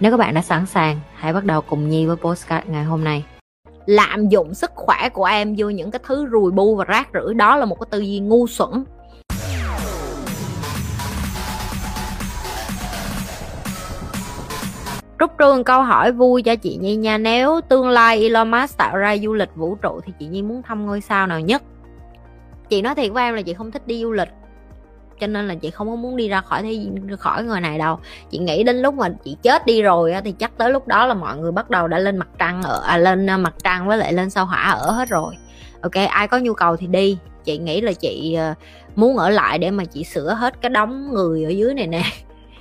Nếu các bạn đã sẵn sàng, hãy bắt đầu cùng Nhi với podcast ngày hôm nay. Lạm dụng sức khỏe của em vô những cái thứ rùi bu và rác rưởi, đó là một cái tư duy ngu xuẩn. Trúc Trương câu hỏi vui cho chị Nhi nha. Nếu tương lai Elon Musk tạo ra du lịch vũ trụ thì chị Nhi muốn thăm ngôi sao nào nhất? Chị nói thiệt với em là chị không thích đi du lịch, cho nên là chị không có muốn đi ra khỏi người này đâu. Chị nghĩ đến lúc mà chị chết đi rồi thì chắc tới lúc đó là mọi người bắt đầu đã lên mặt trăng lên mặt trăng với lại lên sao hỏa ở hết rồi. Ok, ai có nhu cầu thì đi. Chị nghĩ là chị muốn ở lại để mà chị sửa hết cái đống người ở dưới này nè,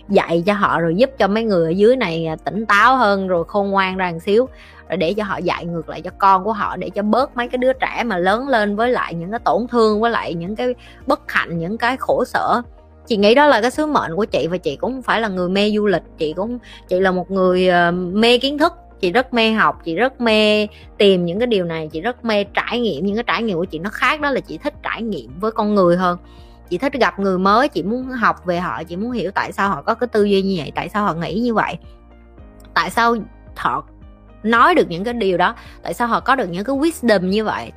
dạy cho họ rồi giúp cho mấy người ở dưới này tỉnh táo hơn, rồi khôn ngoan ra một xíu, rồi để cho họ dạy ngược lại cho con của họ, để cho bớt mấy cái đứa trẻ mà lớn lên với lại những cái tổn thương, với lại những cái bất hạnh, những cái khổ sở. Chị nghĩ đó là cái sứ mệnh của chị. Và chị cũng không phải là người mê du lịch, chị là một người mê kiến thức. Chị rất mê học, chị rất mê tìm những cái điều này, chị rất mê trải nghiệm. Những cái trải nghiệm của chị nó khác, đó là chị thích trải nghiệm với con người hơn. Chị thích gặp người mới, chị muốn học về họ, chị muốn hiểu tại sao họ có cái tư duy như vậy, tại sao họ nghĩ như vậy, tại sao họ nói được những cái điều đó, tại sao họ có được những cái wisdom như vậy.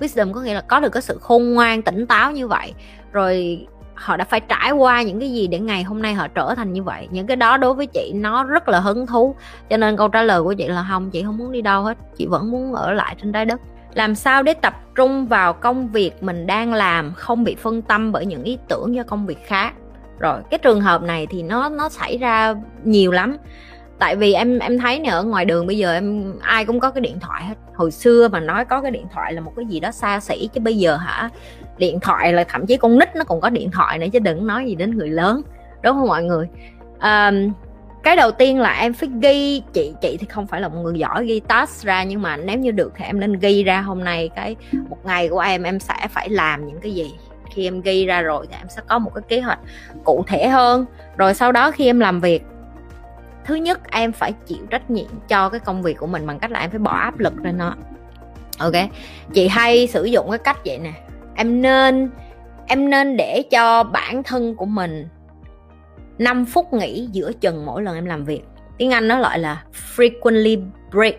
Wisdom có nghĩa là có được cái sự khôn ngoan, tỉnh táo như vậy. Rồi họ đã phải trải qua những cái gì để ngày hôm nay họ trở thành như vậy. Những cái đó đối với chị nó rất là hứng thú. Cho nên câu trả lời của chị là không, chị không muốn đi đâu hết. Chị vẫn muốn ở lại trên trái đất. Làm sao để tập trung vào công việc mình đang làm, không bị phân tâm bởi những ý tưởng do công việc khác? Rồi cái trường hợp này thì nó xảy ra nhiều lắm. Tại vì em thấy nè, ở ngoài đường bây giờ ai cũng có cái điện thoại hết. Hồi xưa mà nói có cái điện thoại là một cái gì đó xa xỉ, chứ bây giờ hả, điện thoại là thậm chí con nít nó còn có điện thoại nữa, chứ đừng nói gì đến người lớn, đúng không mọi người? Cái đầu tiên là em phải ghi. Chị thì không phải là một người giỏi ghi task ra, nhưng mà nếu như được thì em nên ghi ra hôm nay cái một ngày của em sẽ phải làm những cái gì. Khi em ghi ra rồi thì em sẽ có một cái kế hoạch cụ thể hơn. Rồi sau đó khi em làm việc, thứ nhất em phải chịu trách nhiệm cho cái công việc của mình bằng cách là em phải bỏ áp lực lên nó. Ok, chị hay sử dụng cái cách vậy nè. Em nên để cho bản thân của mình 5 phút nghỉ giữa chừng mỗi lần em làm việc. Tiếng Anh nó gọi là frequently break.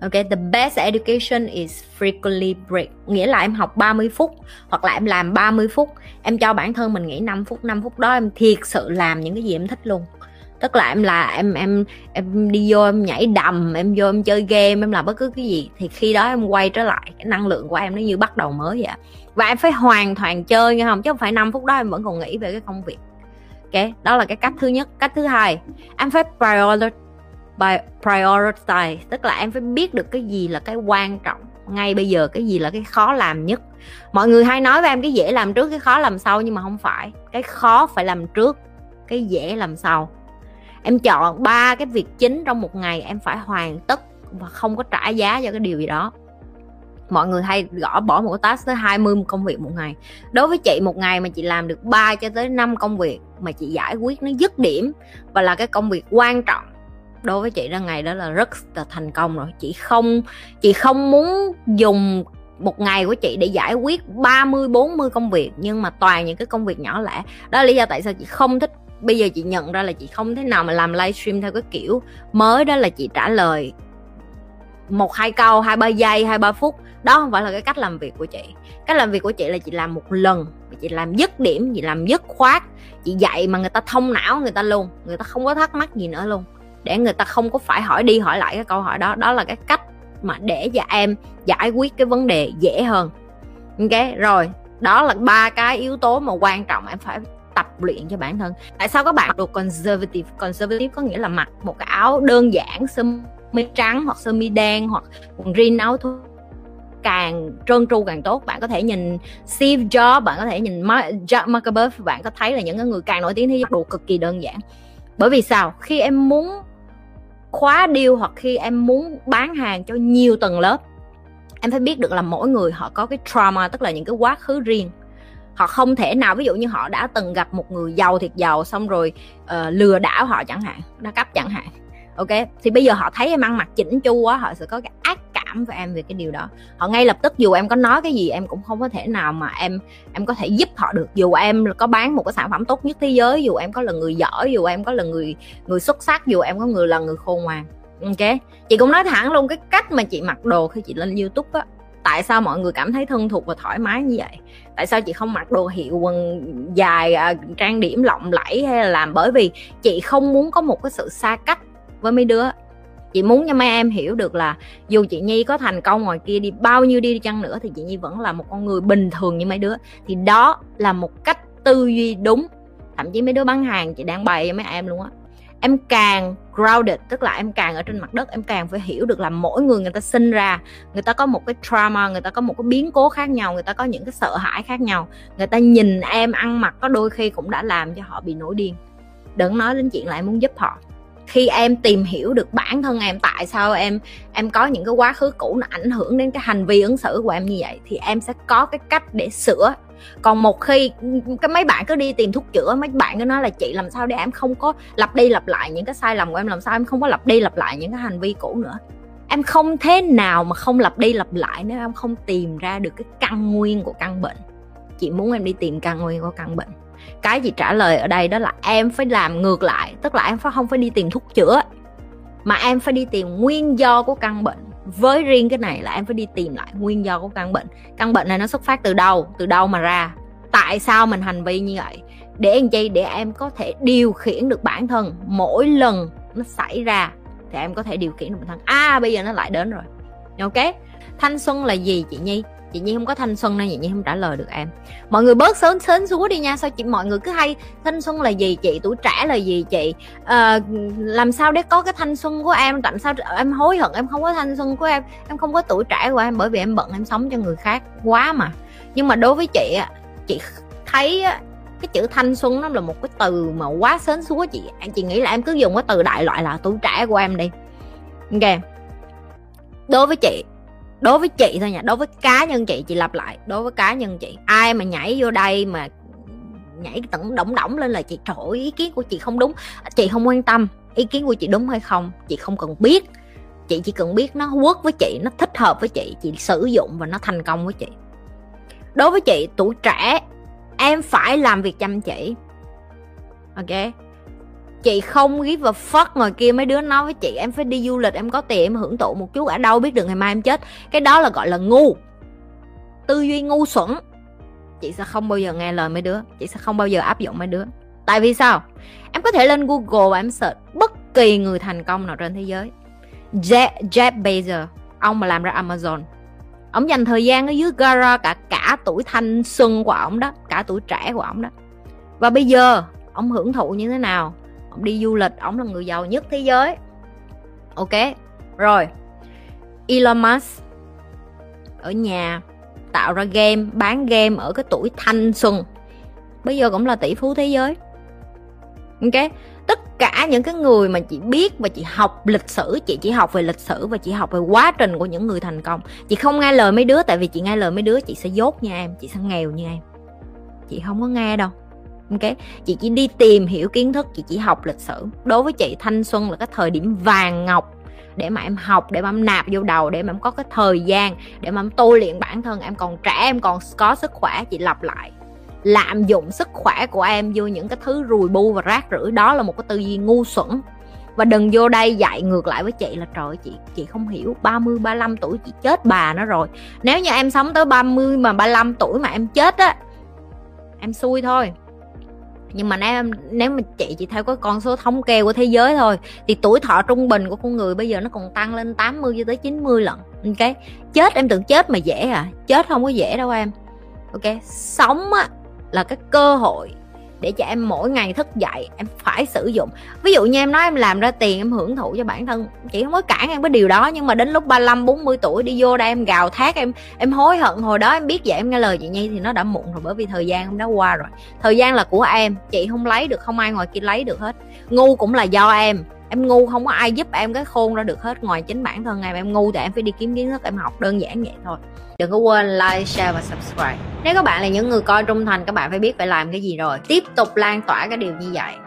Ok, the best education is frequently break. Nghĩa là em học 30 phút hoặc là em làm 30 phút, em cho bản thân mình nghỉ 5 phút. 5 phút đó em thiệt sự làm những cái gì em thích luôn. Tức là em đi vô em nhảy đầm, em vô em chơi game, em làm bất cứ cái gì, thì khi đó em quay trở lại, cái năng lượng của em nó như bắt đầu mới vậy. Và em phải hoàn toàn chơi nghe không, chứ không phải 5 phút đó em vẫn còn nghĩ về cái công việc. Okay. Đó là cái cách thứ nhất. Cách thứ hai, em phải prioritize. Tức là em phải biết được cái gì là cái quan trọng ngay bây giờ, cái gì là cái khó làm nhất. Mọi người hay nói với em cái dễ làm trước, cái khó làm sau, nhưng mà không phải. Cái khó phải làm trước, cái dễ làm sau. Em chọn 3 cái việc chính trong một ngày em phải hoàn tất và không có trả giá cho cái điều gì đó. Mọi người hay bỏ một task tới 20 công việc một ngày. Đối với chị, một ngày mà chị làm được 3 cho tới 5 công việc mà chị giải quyết nó dứt điểm và là cái công việc quan trọng, đối với chị ra ngày đó là rất là thành công rồi. Chị không muốn dùng một ngày của chị để giải quyết 30-40 công việc, nhưng mà toàn những cái công việc nhỏ lẻ. Đó là lý do tại sao chị không thích. Bây giờ chị nhận ra là chị không thể nào mà làm livestream theo cái kiểu mới, đó là chị trả lời 1-2 câu, 2-3 giây, 2-3 phút. Đó không phải là cái cách làm việc của chị. Cách làm việc của chị là chị làm một lần, chị làm dứt điểm, chị làm dứt khoát, chị dạy mà người ta thông não người ta luôn, người ta không có thắc mắc gì nữa luôn, để người ta không có phải hỏi đi hỏi lại cái câu hỏi đó. Đó là cái cách mà để cho em giải quyết cái vấn đề dễ hơn. Ok, rồi đó là 3 cái yếu tố mà quan trọng em phải tập luyện cho bản thân. Tại sao các bạn mặc đồ conservative? Conservative có nghĩa là mặc một cái áo đơn giản, sơ mi trắng hoặc sơ mi đen hoặc quần jean, áo thun, càng trơn tru càng tốt. Bạn có thể nhìn Steve Jobs, bạn có thể nhìn Mark Zuckerberg, bạn có thấy là những người càng nổi tiếng thì mặc đồ cực kỳ đơn giản. Bởi vì sao? Khi em muốn khóa deal hoặc khi em muốn bán hàng cho nhiều tầng lớp, em phải biết được là mỗi người họ có cái trauma, tức là những cái quá khứ riêng. Họ không thể nào, ví dụ như họ đã từng gặp một người giàu thiệt giàu xong rồi lừa đảo họ chẳng hạn, đa cấp chẳng hạn. Ok, thì bây giờ họ thấy em ăn mặc chỉnh chu quá, họ sẽ có cái ác cảm với em về cái điều đó. Họ ngay lập tức dù em có nói cái gì em cũng không có thể nào mà em có thể giúp họ được. Dù em có bán một cái sản phẩm tốt nhất thế giới, dù em có là người giỏi, dù em có là người xuất sắc, dù em có là người khôn ngoan. Ok, chị cũng nói thẳng luôn, cái cách mà chị mặc đồ khi chị lên YouTube á, tại sao mọi người cảm thấy thân thuộc và thoải mái như vậy? Tại sao chị không mặc đồ hiệu, quần dài, trang điểm lộng lẫy hay là làm? Bởi vì chị không muốn có một cái sự xa cách với mấy đứa. Chị muốn cho mấy em hiểu được là dù chị Nhi có thành công ngoài kia đi bao nhiêu đi chăng nữa thì chị Nhi vẫn là một con người bình thường như mấy đứa. Thì đó là một cách tư duy đúng. Thậm chí mấy đứa bán hàng chị đang bày cho mấy em luôn á. Em càng grounded, tức là em càng ở trên mặt đất, em càng phải hiểu được là mỗi người ta sinh ra, người ta có một cái trauma, người ta có một cái biến cố khác nhau, người ta có những cái sợ hãi khác nhau. Người ta nhìn em ăn mặc có đôi khi cũng đã làm cho họ bị nổi điên. Đừng nói đến chuyện là em muốn giúp họ. Khi em tìm hiểu được bản thân em, tại sao em có những cái quá khứ cũ nó ảnh hưởng đến cái hành vi ứng xử của em như vậy, thì em sẽ có cái cách để sửa. Còn một khi cái mấy bạn cứ đi tìm thuốc chữa, mấy bạn cứ nói là chị làm sao để em không có lặp đi lặp lại những cái sai lầm của em, làm sao em không có lặp đi lặp lại những cái hành vi cũ nữa. Em không thế nào mà không lặp đi lặp lại nếu em không tìm ra được cái căn nguyên của căn bệnh. Chị muốn em đi tìm căn nguyên của căn bệnh. Cái chị trả lời ở đây đó là em phải làm ngược lại, tức là em không phải đi tìm thuốc chữa mà em phải đi tìm nguyên do của căn bệnh. Với riêng cái này là em phải đi tìm lại nguyên do của căn bệnh. Căn bệnh này nó xuất phát từ đâu mà ra, tại sao mình hành vi như vậy, để làm chi, để em có thể điều khiển được bản thân. Mỗi lần nó xảy ra thì em có thể điều khiển được bản thân. Bây giờ nó lại đến rồi. Ok, thanh xuân là gì chị Nhi? Chị Nhi không có thanh xuân nên chị Nhi không trả lời được em. Mọi người bớt sến súa đi nha. Sao chị mọi người cứ hay thanh xuân là gì chị, tuổi trẻ là gì chị, làm sao để có cái thanh xuân của em, tại sao em hối hận em không có thanh xuân của em không có tuổi trẻ của em, bởi vì em bận em sống cho người khác quá mà. Nhưng mà đối với chị thấy cái chữ thanh xuân nó là một cái từ mà quá sến súa. Chị nghĩ là em cứ dùng cái từ đại loại là tuổi trẻ của em đi. Ok, đối với chị thôi nha, đối với cá nhân chị lặp lại, đối với cá nhân chị, ai mà nhảy vô đây mà nhảy tận đổng lên là chị trời ơi, ý kiến của chị không đúng, chị không quan tâm ý kiến của chị đúng hay không, chị không cần biết. Chị chỉ cần biết nó work với chị, nó thích hợp với chị sử dụng và nó thành công với chị. Đối với chị, tuổi trẻ em phải làm việc chăm chỉ. Ok, chị không give a fuck ngồi kia mấy đứa nói với chị em phải đi du lịch, em có tiền em hưởng thụ một chút, ở đâu biết được ngày mai em chết. Cái đó là gọi là ngu, tư duy ngu xuẩn. Chị sẽ không bao giờ nghe lời mấy đứa, chị sẽ không bao giờ áp dụng mấy đứa. Tại vì sao? Em có thể lên Google và em search bất kỳ người thành công nào trên thế giới. Jeff Bezos, ông mà làm ra Amazon, ông dành thời gian ở dưới gara cả tuổi thanh xuân của ông đó, cả tuổi trẻ của ông đó. Và bây giờ ông hưởng thụ như thế nào? Ông đi du lịch, ông là người giàu nhất thế giới. Ok, rồi Elon Musk ở nhà tạo ra game, bán game ở cái tuổi thanh xuân, bây giờ cũng là tỷ phú thế giới. Ok, tất cả những cái người mà chị biết và chị học lịch sử, chị chỉ học về lịch sử và chị học về quá trình của những người thành công. Chị không nghe lời mấy đứa, tại vì chị nghe lời mấy đứa chị sẽ dốt nha em, chị sẽ nghèo như em. Chị không có nghe đâu. Okay. Chị chỉ đi tìm hiểu kiến thức, chị chỉ học lịch sử. Đối với chị, thanh xuân là cái thời điểm vàng ngọc để mà em học, để mà em nạp vô đầu, để mà em có cái thời gian để mà em tôi luyện bản thân. Em còn trẻ, em còn có sức khỏe. Chị lặp lại, lạm dụng sức khỏe của em vô những cái thứ rùi bu và rác rưởi, đó là một cái tư duy ngu xuẩn. Và đừng vô đây dạy ngược lại với chị là trời ơi, chị không hiểu, 30, 35 tuổi chị chết bà nó rồi. Nếu như em sống tới 30 mà 35 tuổi mà em chết á, em xui thôi. Nhưng mà nếu mà chị chỉ theo cái con số thống kê của thế giới thôi, thì tuổi thọ trung bình của con người bây giờ nó còn tăng lên 80 cho tới 90 lần. Ok, chết em tưởng chết mà dễ à? Chết không có dễ đâu em. Ok, sống á là cái cơ hội để cho em mỗi ngày thức dậy em phải sử dụng. Ví dụ như em nói em làm ra tiền, em hưởng thụ cho bản thân, chị không có cản em cái điều đó. Nhưng mà đến lúc 35, 40 tuổi đi vô đây em gào thét, em hối hận hồi đó em biết vậy em nghe lời chị Nhi thì nó đã muộn rồi, bởi vì thời gian em đã qua rồi. Thời gian là của em, chị không lấy được, không ai ngoài kia lấy được hết. Ngu cũng là do em Em ngu không có ai giúp em cái khôn ra được hết ngoài chính bản thân em. Em ngu thì em phải đi kiếm kiến thức, em học, đơn giản vậy thôi. Đừng có quên like, share và subscribe. Nếu các bạn là những người coi trung thành, các bạn phải biết phải làm cái gì rồi. Tiếp tục lan tỏa cái điều như vậy.